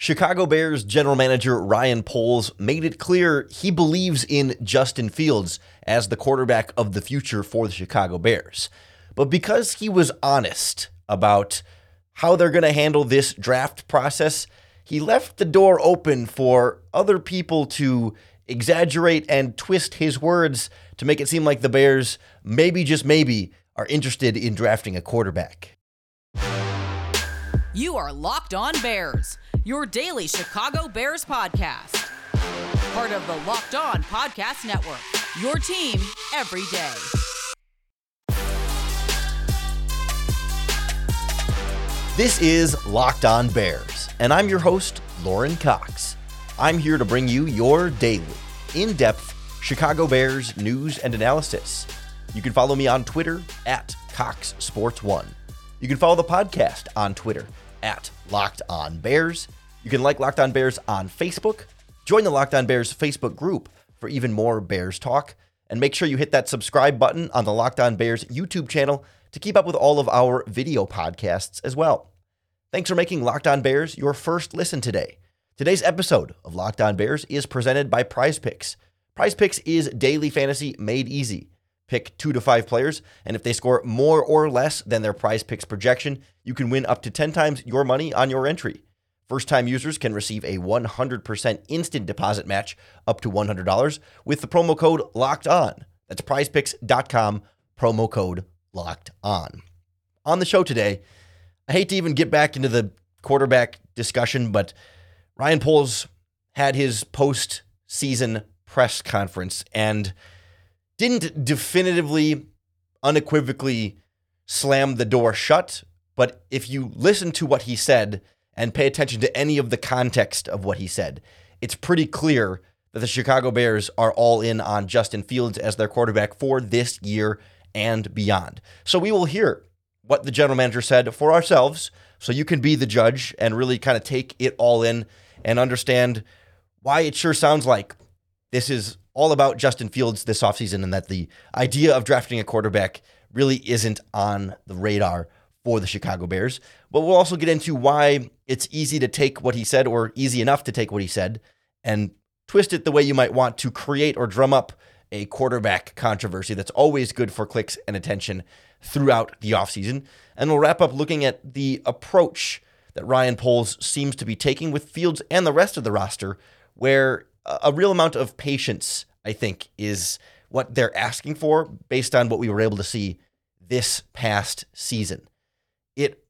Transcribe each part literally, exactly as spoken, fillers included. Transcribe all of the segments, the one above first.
Chicago Bears general manager Ryan Poles made it clear he believes in Justin Fields as the quarterback of the future for the Chicago Bears. But because he was honest about how they're going to handle this draft process, he left the door open for other people to exaggerate and twist his words to make it seem like the Bears, maybe just maybe, are interested in drafting a quarterback. You are Locked On Bears, your daily Chicago Bears podcast. Part of the Locked On Podcast Network, your team every day. This is Locked On Bears, and I'm your host, Lauren Cox. I'm here to bring you your daily, in-depth Chicago Bears news and analysis. You can follow me on Twitter at Cox Sports one. You can follow the podcast on Twitter at Locked On Bears. You can like Locked On Bears on Facebook. Join the Locked On Bears Facebook group for even more Bears talk. And make sure you hit that subscribe button on the Locked On Bears YouTube channel to keep up with all of our video podcasts as well. Thanks for making Locked On Bears your first listen today. Today's episode of Locked On Bears is presented by PrizePicks. PrizePicks is daily fantasy made easy. Pick two to five players, and if they score more or less than their PrizePicks projection, you can win up to ten times your money on your entry. First-time users can receive a one hundred percent instant deposit match up to one hundred dollars with the promo code Locked On. That's prize picks dot com, promo code Locked On. On the show today, I hate to even get back into the quarterback discussion, but Ryan Poles had his post-season press conference and didn't definitively, unequivocally slam the door shut. But if you listen to what he said and pay attention to any of the context of what he said, it's pretty clear that the Chicago Bears are all in on Justin Fields as their quarterback for this year and beyond. So we will hear what the general manager said for ourselves, so you can be the judge and really kind of take it all in and understand why it sure sounds like this is all about Justin Fields this offseason and that the idea of drafting a quarterback really isn't on the radar for the Chicago Bears. But we'll also get into why it's easy to take what he said, or easy enough to take what he said, and twist it the way you might want to create or drum up a quarterback controversy that's always good for clicks and attention throughout the offseason. And we'll wrap up looking at the approach that Ryan Poles seems to be taking with Fields and the rest of the roster, where a real amount of patience, I think, is what they're asking for based on what we were able to see this past season. It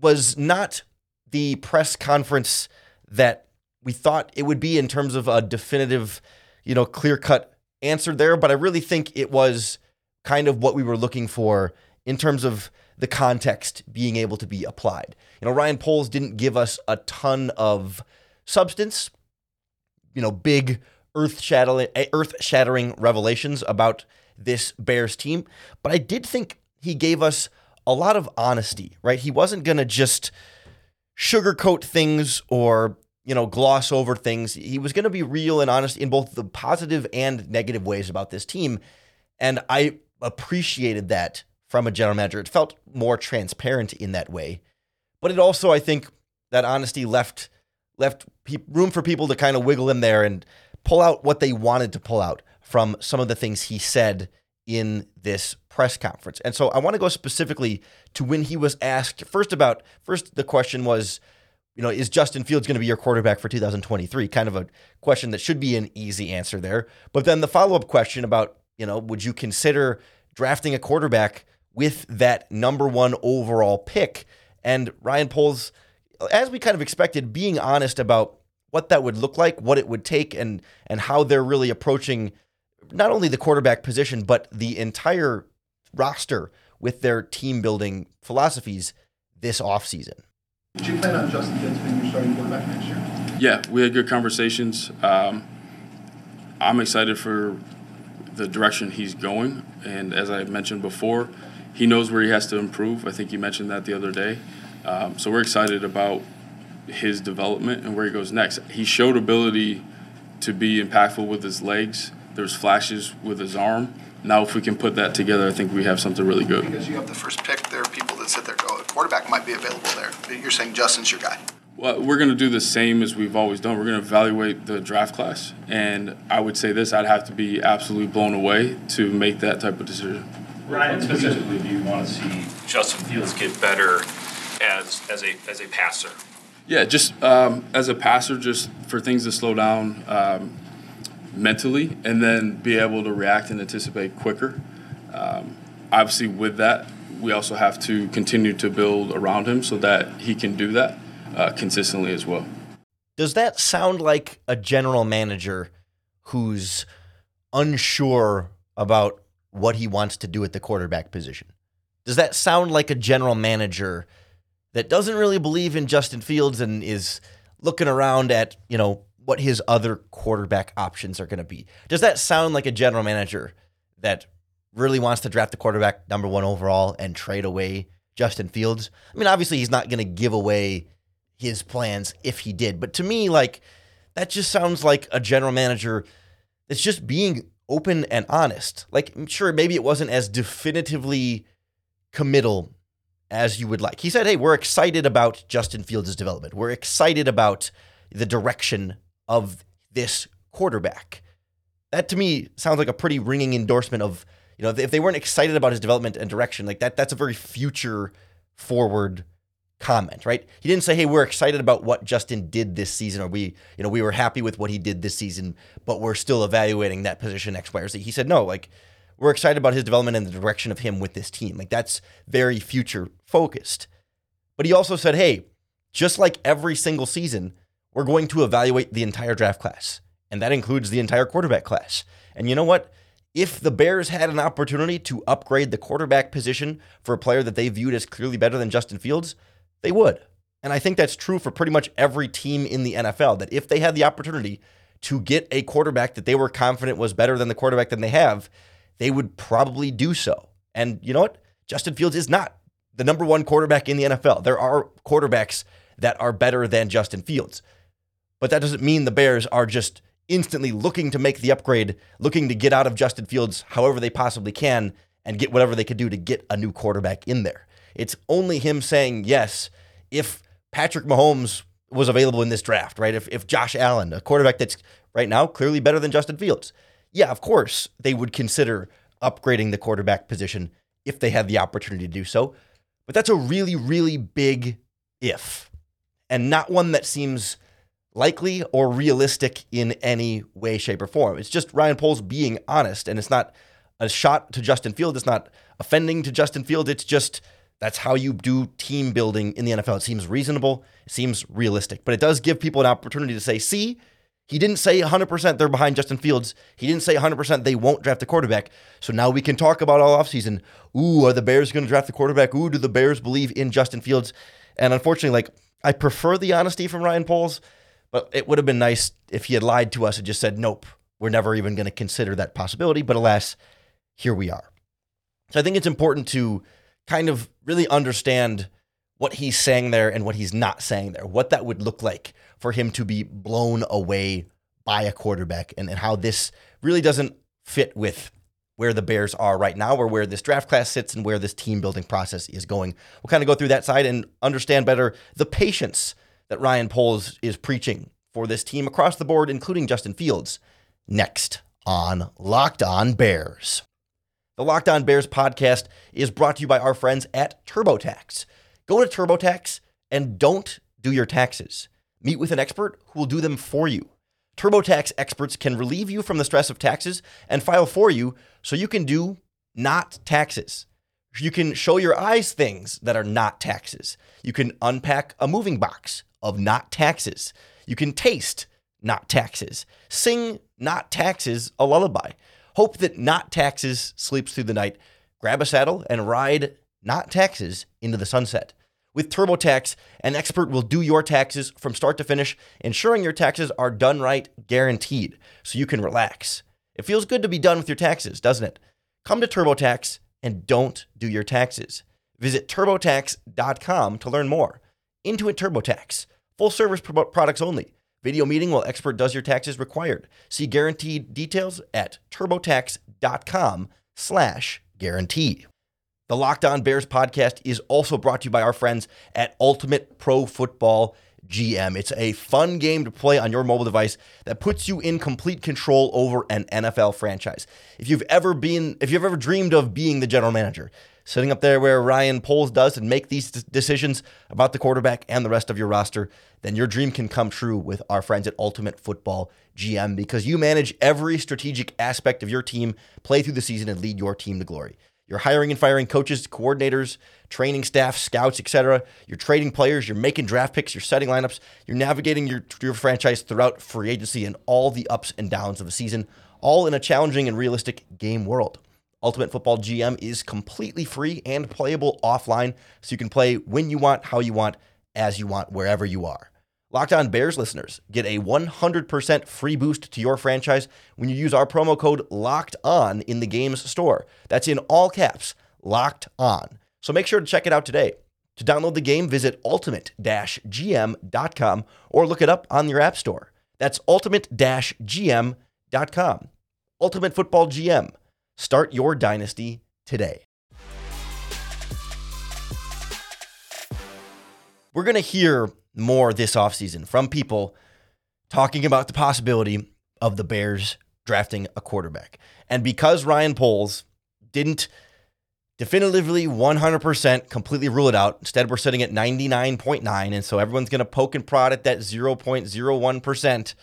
was not the press conference that we thought it would be in terms of a definitive, you know, clear-cut answer there, but I really think it was kind of what we were looking for in terms of the context being able to be applied. You know, Ryan Poles didn't give us a ton of substance, you know, big earth-shattering, earth-shattering revelations about this Bears team, but I did think he gave us a lot of honesty, right? He wasn't going to just sugarcoat things or, you know, gloss over things. He was going to be real and honest in both the positive and negative ways about this team. And I appreciated that from a general manager. It felt more transparent in that way. But it also, I think, that honesty left left pe- room for people to kind of wiggle in there and pull out what they wanted to pull out from some of the things he said in this press conference. And so I want to go specifically to when he was asked first about, first the question was, you know, is Justin Fields going to be your quarterback for two thousand twenty-three? Kind of a question that should be an easy answer there. But then the follow-up question about, you know, would you consider drafting a quarterback with that number one overall pick? And Ryan Poles, as we kind of expected, being honest about what that would look like, what it would take, and and how they're really approaching not only the quarterback position, but the entire roster with their team-building philosophies this offseason. Do you plan on Justin Fields being your starting quarterback next year? Yeah, we had good conversations. Um, I'm excited for the direction he's going. And as I mentioned before, he knows where he has to improve. I think you mentioned that the other day. Um, so we're excited about his development and where he goes next. He showed ability to be impactful with his legs. There's flashes with his arm. Now if we can put that together, I think we have something really good. Because you have the first pick, there are people that sit there go, a quarterback might be available there. You're saying Justin's your guy. Well, we're going to do the same as we've always done. We're going to evaluate the draft class. And I would say this, I'd have to be absolutely blown away to make that type of decision. Ryan, specifically, do you want to see Justin Fields get better as as a as a passer? Yeah, just um, as a passer, just for things to slow down um, mentally and then be able to react and anticipate quicker. Um, obviously, with that, we also have to continue to build around him so that he can do that. Uh, consistently as well. Does that sound like a general manager who's unsure about what he wants to do at the quarterback position? Does that sound like a general manager that doesn't really believe in Justin Fields and is looking around at, you know, what his other quarterback options are going to be? Does that sound like a general manager that really wants to draft the quarterback number one overall and trade away Justin Fields? I mean, obviously he's not going to give away his plans if he did. But to me, like, that just sounds like a general manager that's just being open and honest. Like, sure, maybe it wasn't as definitively committal as you would like. He said, hey, we're excited about Justin Fields' development. We're excited about the direction of this quarterback. That, to me, sounds like a pretty ringing endorsement of, you know, if they weren't excited about his development and direction, like, that that's a very future-forward comment, right? He didn't say, hey, we're excited about what Justin did this season, or we, you know, we were happy with what he did this season, but we're still evaluating that position X, Y, or Z. He said, no, like, we're excited about his development and the direction of him with this team. Like, that's very future focused. But he also said, hey, just like every single season, we're going to evaluate the entire draft class. And that includes the entire quarterback class. And you know what? If the Bears had an opportunity to upgrade the quarterback position for a player that they viewed as clearly better than Justin Fields, they would. And I think that's true for pretty much every team in the N F L, that if they had the opportunity to get a quarterback that they were confident was better than the quarterback that they have, they would probably do so. And you know what? Justin Fields is not the number one quarterback in the N F L. There are quarterbacks that are better than Justin Fields. But that doesn't mean the Bears are just instantly looking to make the upgrade, looking to get out of Justin Fields however they possibly can and get whatever they could do to get a new quarterback in there. It's only him saying, yes, if Patrick Mahomes was available in this draft, right? If if Josh Allen, a quarterback that's right now clearly better than Justin Fields, yeah, of course they would consider upgrading the quarterback position if they had the opportunity to do so. But that's a really, really big if, and not one that seems likely or realistic in any way, shape, or form. It's just Ryan Poles being honest, and it's not a shot to Justin Fields. It's not offending to Justin Fields. It's just... that's how you do team building in the N F L. It seems reasonable. It seems realistic. But it does give people an opportunity to say, see, he didn't say one hundred percent they're behind Justin Fields. He didn't say one hundred percent they won't draft a quarterback. So now we can talk about all offseason. Ooh, are the Bears going to draft the quarterback? Ooh, do the Bears believe in Justin Fields? And unfortunately, like, I prefer the honesty from Ryan Poles, but it would have been nice if he had lied to us and just said, nope, we're never even going to consider that possibility. But alas, here we are. So I think it's important to kind of really understand what he's saying there and what he's not saying there, what that would look like for him to be blown away by a quarterback, and, and how this really doesn't fit with where the Bears are right now, or where this draft class sits, and where this team building process is going. We'll kind of go through that side and understand better the patience that Ryan Poles is preaching for this team across the board, including Justin Fields, next on Locked On Bears. The Locked On Bears podcast is brought to you by our friends at TurboTax. Go to TurboTax and don't do your taxes. Meet with an expert who will do them for you. TurboTax experts can relieve you from the stress of taxes and file for you so you can do not taxes. You can show your eyes things that are not taxes. You can unpack a moving box of not taxes. You can taste not taxes. Sing not taxes a lullaby. Hope that not taxes sleeps through the night. Grab a saddle and ride not taxes into the sunset. With TurboTax, an expert will do your taxes from start to finish, ensuring your taxes are done right, guaranteed, so you can relax. It feels good to be done with your taxes, doesn't it? Come to TurboTax and don't do your taxes. Visit turbo tax dot com to learn more. Intuit TurboTax, full service pro- products only. Video meeting while expert does your taxes required. See guaranteed details at turbotax.com slash guarantee. The Locked On Bears podcast is also brought to you by our friends at Ultimate Pro Football G M. It's a fun game to play on your mobile device that puts you in complete control over an N F L franchise. If you've ever been, if you've ever dreamed of being the general manager, sitting up there where Ryan Poles does and make these decisions about the quarterback and the rest of your roster, then your dream can come true with our friends at Ultimate Football G M, because you manage every strategic aspect of your team, play through the season, and lead your team to glory. You're hiring and firing coaches, coordinators, training staff, scouts, et cetera. You're trading players, you're making draft picks, you're setting lineups, you're navigating your, your franchise throughout free agency and all the ups and downs of the season, all in a challenging and realistic game world. Ultimate Football G M is completely free and playable offline, so you can play when you want, how you want, as you want, wherever you are. Locked On Bears listeners get a one hundred percent free boost to your franchise when you use our promo code LOCKEDON in the game's store. That's in all caps, Locked On. So make sure to check it out today. To download the game, visit ultimate dash g m dot com or look it up on your app store. That's ultimate dash g m dot com. Ultimate Football G M. Start your dynasty today. We're going to hear more this offseason from people talking about the possibility of the Bears drafting a quarterback. And because Ryan Poles didn't definitively one hundred percent completely rule it out, instead we're sitting at ninety-nine point nine, and so everyone's going to poke and prod at that zero point zero one percent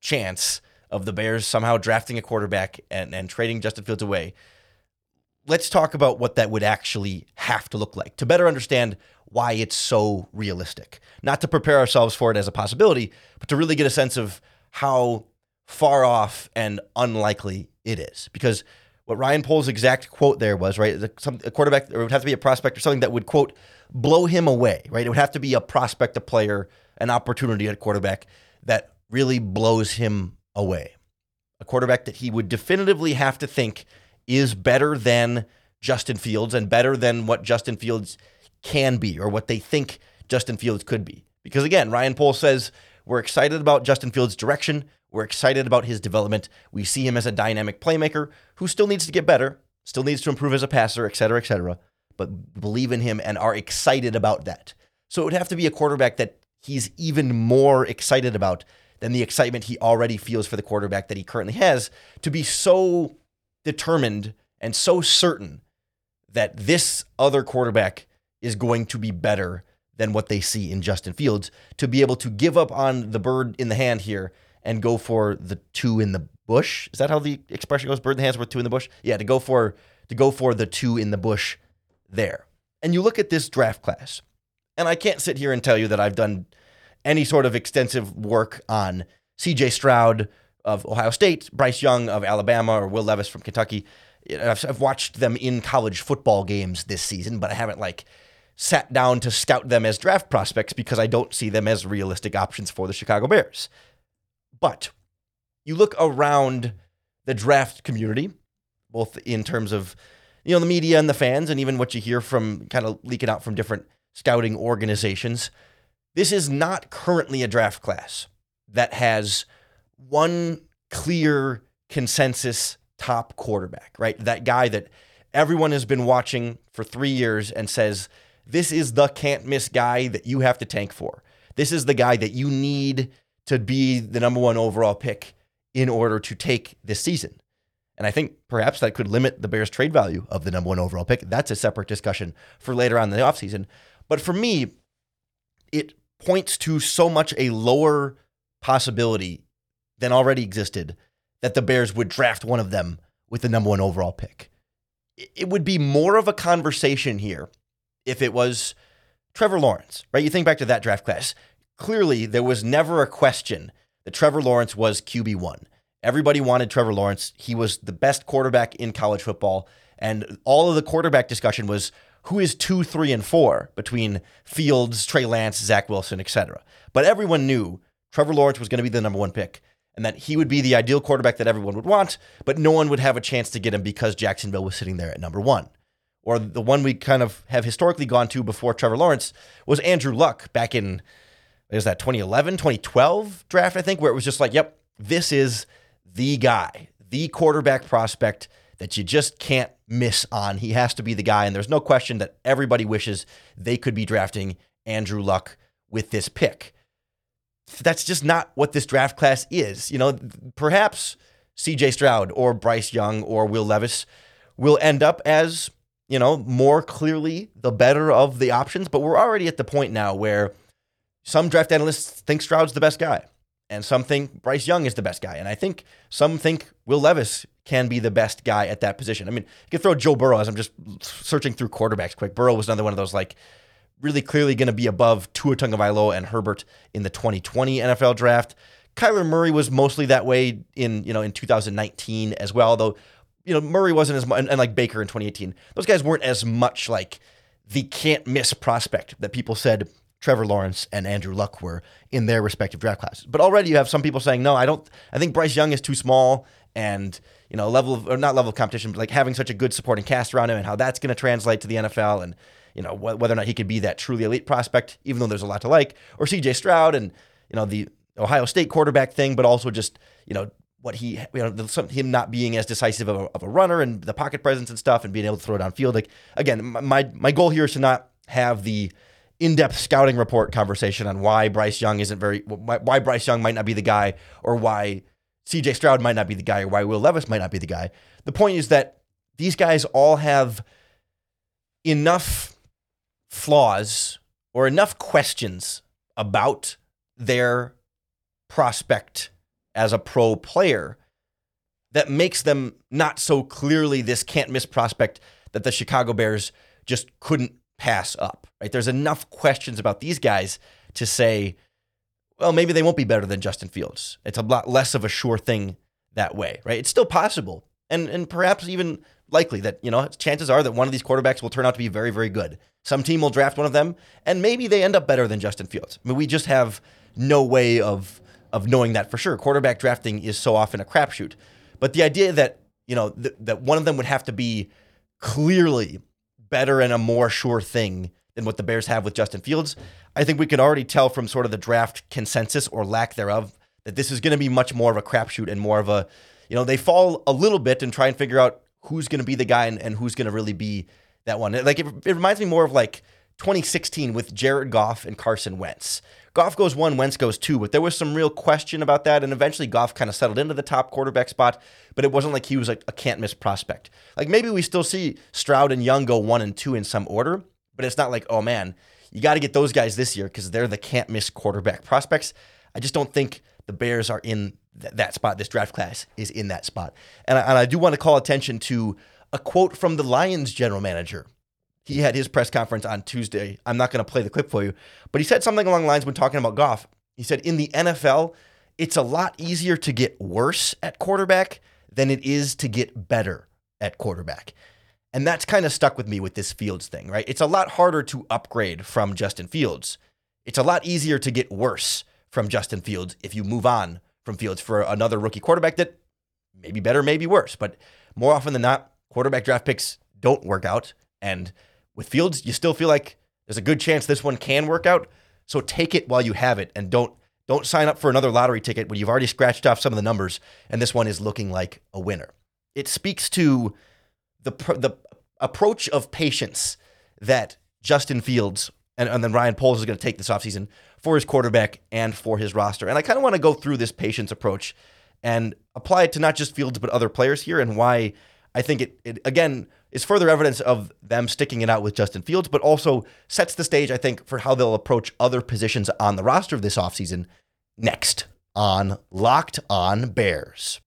chance of the Bears somehow drafting a quarterback and, and trading Justin Fields away. Let's talk about what that would actually have to look like to better understand why it's so realistic. Not to prepare ourselves for it as a possibility, but to really get a sense of how far off and unlikely it is. Because what Ryan Poles' exact quote there was, right, a quarterback, or it would have to be a prospect or something that would, quote, blow him away, right? It would have to be a prospect, a player, an opportunity at quarterback that really blows him away. A quarterback that he would definitively have to think is better than Justin Fields and better than what Justin Fields can be or what they think Justin Fields could be. Because again, Ryan Poles says, we're excited about Justin Fields' direction. We're excited about his development. We see him as a dynamic playmaker who still needs to get better, still needs to improve as a passer, et cetera, et cetera, but believe in him and are excited about that. So it would have to be a quarterback that he's even more excited about than the excitement he already feels for the quarterback that he currently has, to be so determined and so certain that this other quarterback is going to be better than what they see in Justin Fields, to be able to give up on the bird in the hand here and go for the two in the bush. Is that how the expression goes? Bird in the hand's worth two in the bush? Yeah, to go for to go for the two in the bush there. And you look at this draft class, and I can't sit here and tell you that I've done any sort of extensive work on C J. Stroud of Ohio State, Bryce Young of Alabama, or Will Levis from Kentucky. I've, I've watched them in college football games this season, but I haven't like sat down to scout them as draft prospects because I don't see them as realistic options for the Chicago Bears. But you look around the draft community, both in terms of, you know, the media and the fans, and even what you hear from kind of leaking out from different scouting organizations. This is not currently a draft class that has one clear consensus top quarterback, right? That guy that everyone has been watching for three years and says, this is the can't miss guy that you have to tank for. This is the guy that you need to be the number one overall pick in order to take this season. And I think perhaps that could limit the Bears' trade value of the number one overall pick. That's a separate discussion for later on in the offseason. But for me, it points to so much a lower possibility than already existed that the Bears would draft one of them with the number one overall pick. It would be more of a conversation here if it was Trevor Lawrence, right? You think back to that draft class. Clearly, there was never a question that Trevor Lawrence was Q B one. Everybody wanted Trevor Lawrence. He was the best quarterback in college football. And all of the quarterback discussion was, who is two, three, and four between Fields, Trey Lance, Zach Wilson, et cetera. But everyone knew Trevor Lawrence was going to be the number one pick and that he would be the ideal quarterback that everyone would want, but no one would have a chance to get him because Jacksonville was sitting there at number one. Or the one we kind of have historically gone to before Trevor Lawrence was Andrew Luck back in, was that twenty eleven, twenty twelve draft, I think, where it was just like, yep, this is the guy, the quarterback prospect that you just can't miss on. He has to be the guy, and there's no question that everybody wishes they could be drafting Andrew Luck with this pick. that's just not what this draft class is. You know, perhaps C J. Stroud or Bryce Young or Will Levis will end up as, you know, more clearly the better of the options. But we're already at the point now where some draft analysts think Stroud's the best guy, and some think Bryce Young is the best guy. And I think some think Will Levis can be the best guy at that position. I mean, you can throw Joe Burrow, as I'm just searching through quarterbacks quick. Burrow was another one of those, like, really clearly going to be above Tua Tagovailoa and Herbert in the twenty twenty N F L draft. Kyler Murray was mostly that way in, you know, in two thousand nineteen as well, though, you know, Murray wasn't as much, and, and like Baker in twenty eighteen, those guys weren't as much like the can't miss prospect that people said Trevor Lawrence and Andrew Luck were in their respective draft classes. But already you have some people saying, no, I don't, I think Bryce Young is too small, and, you know, level of, or not level of competition, but like having such a good supporting cast around him and how that's going to translate to the N F L, and, you know, wh- whether or not he could be that truly elite prospect, even though there's a lot to like, or C J. Stroud and, you know, the Ohio State quarterback thing, but also just, you know, what he, you know, the, some, him not being as decisive of a, of a runner and the pocket presence and stuff and being able to throw downfield. Like, again, my my goal here is to not have the in-depth scouting report conversation on why Bryce Young isn't very, why, why Bryce Young might not be the guy, or why C J. Stroud might not be the guy, or why Will Levis might not be the guy. The point is that these guys all have enough flaws or enough questions about their prospect as a pro player that makes them not so clearly this can't miss prospect that the Chicago Bears just couldn't pass up, right? There's enough questions about these guys to say, well, maybe they won't be better than Justin Fields. It's a lot less of a sure thing that way, right? It's still possible, and and perhaps even likely that, you know, chances are that one of these quarterbacks will turn out to be very, very good. Some team will draft one of them, and maybe they end up better than Justin Fields. I mean, we just have no way of of knowing that for sure. Quarterback drafting is so often a crapshoot. But the idea that, you know, th- that one of them would have to be clearly better and a more sure thing than what the Bears have with Justin Fields, I think we can already tell from sort of the draft consensus or lack thereof that this is going to be much more of a crapshoot and more of a, you know, they fall a little bit and try and figure out who's going to be the guy and, and who's going to really be that one. Like, it, it reminds me more of like twenty sixteen with Jared Goff and Carson Wentz. Goff goes one, Wentz goes two, but there was some real question about that, and eventually Goff kind of settled into the top quarterback spot, but it wasn't like he was like a can't-miss prospect. Like, maybe we still see Stroud and Young go one and two in some order, but it's not like, oh man, you got to get those guys this year because they're the can't-miss quarterback prospects. I just don't think the Bears are in th- that spot. This draft class is in that spot. And I, and I do want to call attention to a quote from the Lions general manager. He had his press conference on Tuesday. I'm not going to play the clip for you, but he said something along the lines when talking about Goff. He said, in the N F L, it's a lot easier to get worse at quarterback than it is to get better at quarterback. And that's kind of stuck with me with this Fields thing, right? It's a lot harder to upgrade from Justin Fields. It's a lot easier to get worse from Justin Fields if you move on from Fields for another rookie quarterback that may be better, may be worse. But more often than not, quarterback draft picks don't work out. And with Fields, you still feel like there's a good chance this one can work out. So take it while you have it, and don't don't sign up for another lottery ticket when you've already scratched off some of the numbers and this one is looking like a winner. It speaks to the the approach of patience that Justin Fields and, and then Ryan Poles is going to take this offseason for his quarterback and for his roster. And I kind of want to go through this patience approach and apply it to not just Fields but other players here, and why I think it, it again, is further evidence of them sticking it out with Justin Fields, but also sets the stage, I think, for how they'll approach other positions on the roster this offseason next on Locked On Bears.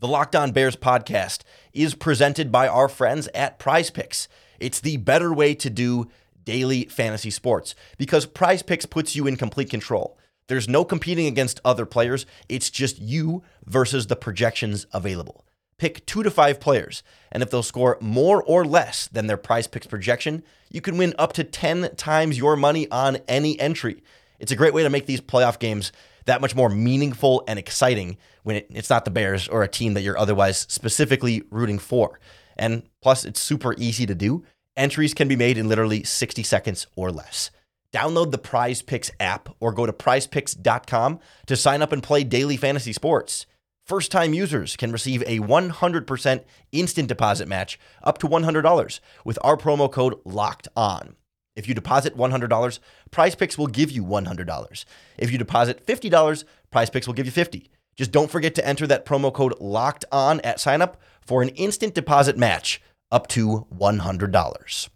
The Locked On Bears podcast is presented by our friends at PrizePicks. It's the better way to do daily fantasy sports because PrizePicks puts you in complete control. There's no competing against other players. It's just you versus the projections available. Pick two to five players, and if they'll score more or less than their PrizePicks projection, you can win up to ten times your money on any entry. It's a great way to make these playoff games that much more meaningful and exciting when it's not the Bears or a team that you're otherwise specifically rooting for. And plus, it's super easy to do. Entries can be made in literally sixty seconds or less. Download the PrizePicks app or go to prize picks dot com to sign up and play daily fantasy sports. First-time users can receive a one hundred percent instant deposit match up to one hundred dollars with our promo code LOCKEDON. If you deposit one hundred dollars, PrizePicks will give you one hundred dollars. If you deposit fifty dollars, PrizePicks will give you fifty dollars. Just don't forget to enter that promo code LOCKED ON at signup for an instant deposit match up to one hundred dollars.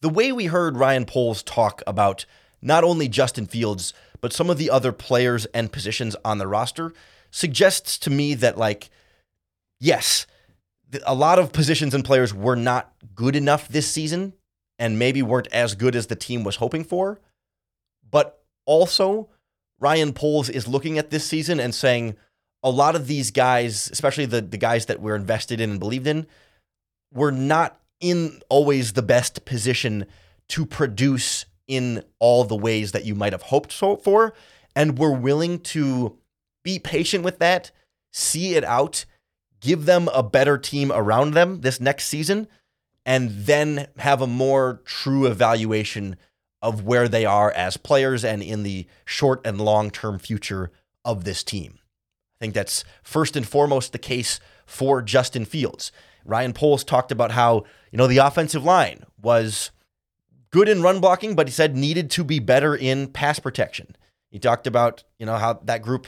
The way we heard Ryan Poles talk about not only Justin Fields, but some of the other players and positions on the roster suggests to me that, like, yes, a lot of positions and players were not good enough this season and maybe weren't as good as the team was hoping for. But also, Ryan Poles is looking at this season and saying a lot of these guys, especially the, the guys that we're invested in and believed in, were not in always the best position to produce in all the ways that you might have hoped so for, and we're willing to be patient with that, see it out, give them a better team around them this next season, and then have a more true evaluation of where they are as players and in the short and long-term future of this team. I think that's first and foremost the case for Justin Fields. Ryan Poles talked about how, you know, the offensive line was good in run blocking, but he said needed to be better in pass protection. He talked about, you know, how that group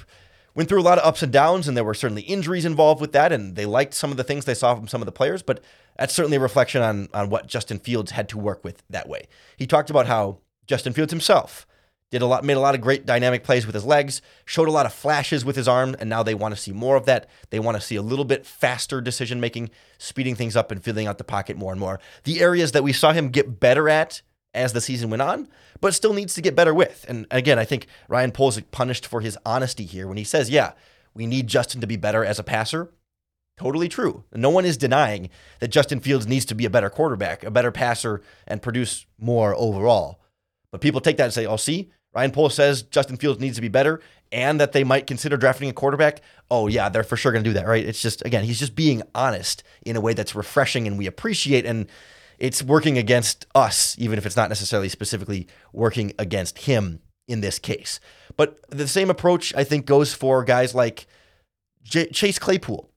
went through a lot of ups and downs, and there were certainly injuries involved with that, and they liked some of the things they saw from some of the players, but that's certainly a reflection on, on what Justin Fields had to work with that way. He talked about how Justin Fields himself did a lot, made a lot of great dynamic plays with his legs, showed a lot of flashes with his arm, and now they want to see more of that. They want to see a little bit faster decision-making, speeding things up and filling out the pocket more and more. The areas that we saw him get better at as the season went on, but still needs to get better with. And again, I think Ryan Poles is punished for his honesty here when he says, yeah, we need Justin to be better as a passer. Totally true. No one is denying that Justin Fields needs to be a better quarterback, a better passer, and produce more overall. But people take that and say, oh, see, Ryan Poles says Justin Fields needs to be better and that they might consider drafting a quarterback. Oh, yeah, they're for sure going to do that, right? It's just, again, he's just being honest in a way that's refreshing and we appreciate, and it's working against us, even if it's not necessarily specifically working against him in this case. But the same approach, I think, goes for guys like J- Chase Claypool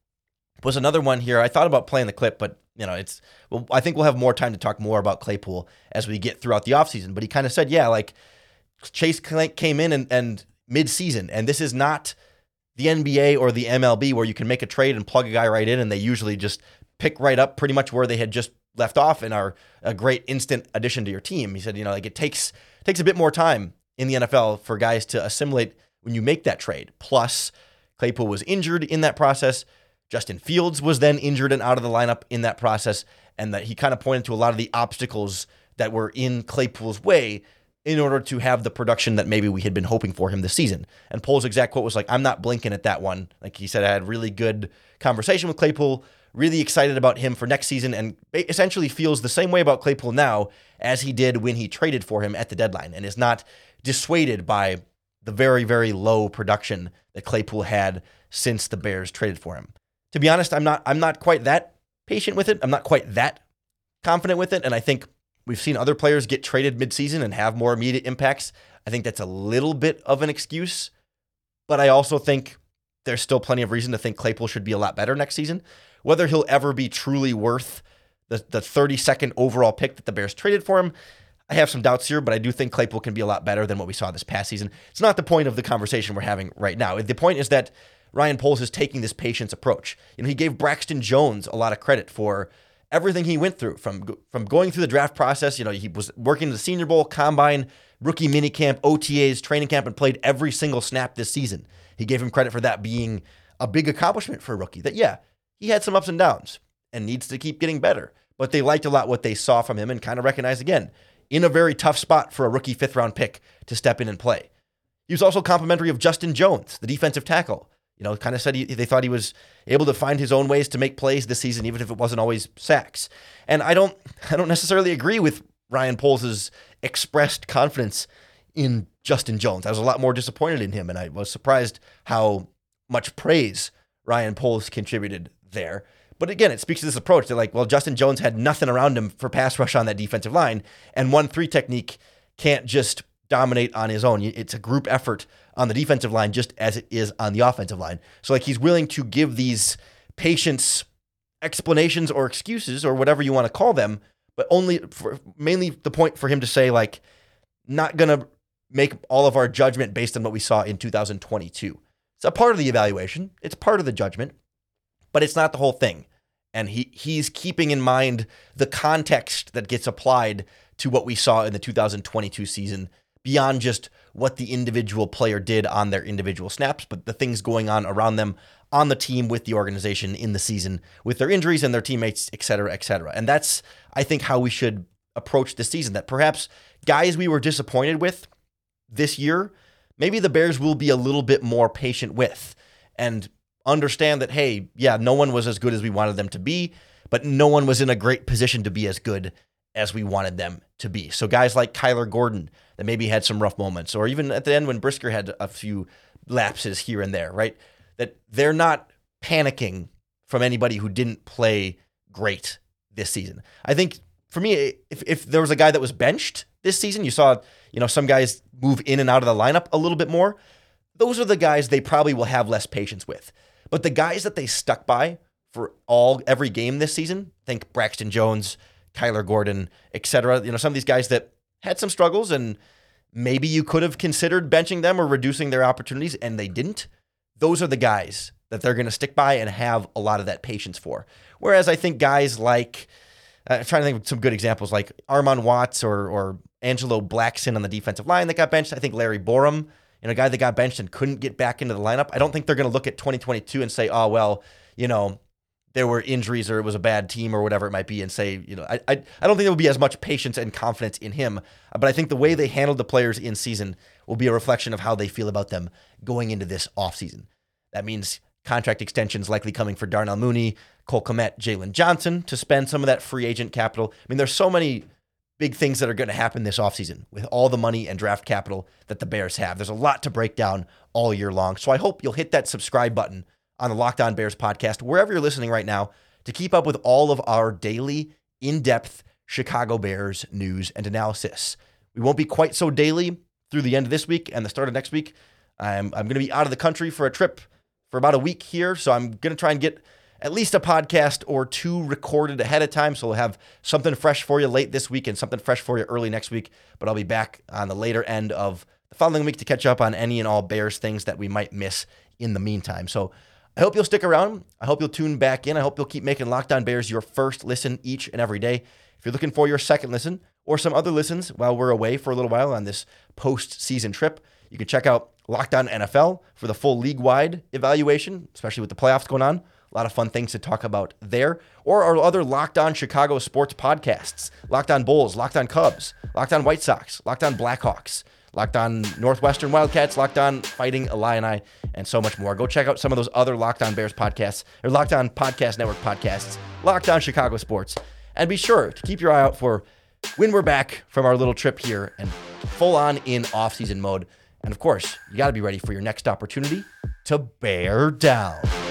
was another one here. I thought about playing the clip, but you know, it's, well, I think we'll have more time to talk more about Claypool as we get throughout the offseason. But he kind of said, yeah, like, Chase came in and, and mid-season, and this is not the N B A or the M L B where you can make a trade and plug a guy right in, and they usually just pick right up pretty much where they had just left off and are a great instant addition to your team. He said, you know, like it takes takes a bit more time in the N F L for guys to assimilate when you make that trade. Plus, Claypool was injured in that process. Justin Fields was then injured and out of the lineup in that process, and that he kind of pointed to a lot of the obstacles that were in Claypool's way in order to have the production that maybe we had been hoping for him this season. And Poles' exact quote was like, I'm not blinking at that one. Like he said, I had a really good conversation with Claypool, really excited about him for next season, and essentially feels the same way about Claypool now as he did when he traded for him at the deadline, and is not dissuaded by the very, very low production that Claypool had since the Bears traded for him. To be honest, I'm not, I'm not quite that patient with it. I'm not quite that confident with it, and I think we've seen other players get traded midseason and have more immediate impacts. I think that's a little bit of an excuse, but I also think there's still plenty of reason to think Claypool should be a lot better next season. Whether he'll ever be truly worth the, the thirty-second overall pick that the Bears traded for him, I have some doubts here, but I do think Claypool can be a lot better than what we saw this past season. It's not the point of the conversation we're having right now. The point is that Ryan Poles is taking this patience approach. You know, he gave Braxton Jones a lot of credit for everything he went through, from from going through the draft process. You know, he was working the Senior Bowl, Combine, rookie minicamp, O T As, training camp, and played every single snap this season. He gave him credit for that being a big accomplishment for a rookie. That, yeah, he had some ups and downs and needs to keep getting better. But they liked a lot what they saw from him and kind of recognized, again, in a very tough spot for a rookie fifth-round pick to step in and play. He was also complimentary of Justin Jones, the defensive tackle. You know, kind of said he, they thought he was able to find his own ways to make plays this season, even if it wasn't always sacks. And I don't, I don't necessarily agree with Ryan Poles' expressed confidence in Justin Jones. I was a lot more disappointed in him, and I was surprised how much praise Ryan Poles contributed there. But again, it speaks to this approach that, like, well, Justin Jones had nothing around him for pass rush on that defensive line, and one three technique can't just dominate on his own. It's a group effort on the defensive line just as it is on the offensive line. So like he's willing to give these patience explanations or excuses or whatever you want to call them, but only for, mainly the point for him to say, like, not going to make all of our judgment based on what we saw in two thousand twenty-two. It's a part of the evaluation. It's part of the judgment, but it's not the whole thing. And he he's keeping in mind the context that gets applied to what we saw in the two thousand twenty-two season beyond just what the individual player did on their individual snaps, but the things going on around them, on the team, with the organization, in the season, with their injuries and their teammates, et cetera, et cetera. And that's, I think, how we should approach this season, that perhaps guys we were disappointed with this year, maybe the Bears will be a little bit more patient with and understand that, hey, yeah, no one was as good as we wanted them to be, but no one was in a great position to be as good as we wanted them to be. So guys like Kyler Gordon that maybe had some rough moments, or even at the end when Brisker had a few lapses here and there, right? That they're not panicking from anybody who didn't play great this season. I think for me, if, if there was a guy that was benched this season, you saw, you know, some guys move in and out of the lineup a little bit more. Those are the guys they probably will have less patience with. But the guys that they stuck by for all every game this season, think Braxton Jones, Kyler Gordon, et cetera, you know, some of these guys that had some struggles and maybe you could have considered benching them or reducing their opportunities and they didn't. Those are the guys that they're going to stick by and have a lot of that patience for. Whereas I think guys like, I'm trying to think of some good examples, like Armand Watts or or Angelo Blackson on the defensive line that got benched. I think Larry Borom, you know, a guy that got benched and couldn't get back into the lineup. I don't think they're going to look at twenty twenty-two and say, oh, well, you know, there were injuries or it was a bad team or whatever it might be, and say, you know, I I, I don't think there will be as much patience and confidence in him. But I think the way they handled the players in season will be a reflection of how they feel about them going into this offseason. That means contract extensions likely coming for Darnell Mooney, Cole Kmet, Jalen Johnson to spend some of that free agent capital. I mean, there's so many big things that are going to happen this offseason with all the money and draft capital that the Bears have. There's a lot to break down all year long. So I hope you'll hit that subscribe button on the Locked On Bears podcast, wherever you're listening right now, to keep up with all of our daily, in-depth Chicago Bears news and analysis. We won't be quite so daily through the end of this week and the start of next week. I'm I'm going to be out of the country for a trip for about a week here, so I'm going to try and get at least a podcast or two recorded ahead of time, so we'll have something fresh for you late this week and something fresh for you early next week, but I'll be back on the later end of the following week to catch up on any and all Bears things that we might miss in the meantime. So I hope you'll stick around. I hope you'll tune back in. I hope you'll keep making Locked On Bears your first listen each and every day. If you're looking for your second listen or some other listens while we're away for a little while on this post-season trip, you can check out Locked On N F L for the full league-wide evaluation, especially with the playoffs going on. A lot of fun things to talk about there. Or our other Locked On Chicago sports podcasts. Locked On Bulls, Locked On Cubs, Locked On White Sox, Locked On Blackhawks, Locked On Northwestern Wildcats, Locked On Fighting Illini, and so much more. Go check out some of those other Locked On Bears podcasts, or Locked On Podcast Network podcasts, Locked On Chicago sports. And be sure to keep your eye out for when we're back from our little trip here and full on in off-season mode. And of course, you got to be ready for your next opportunity to bear down.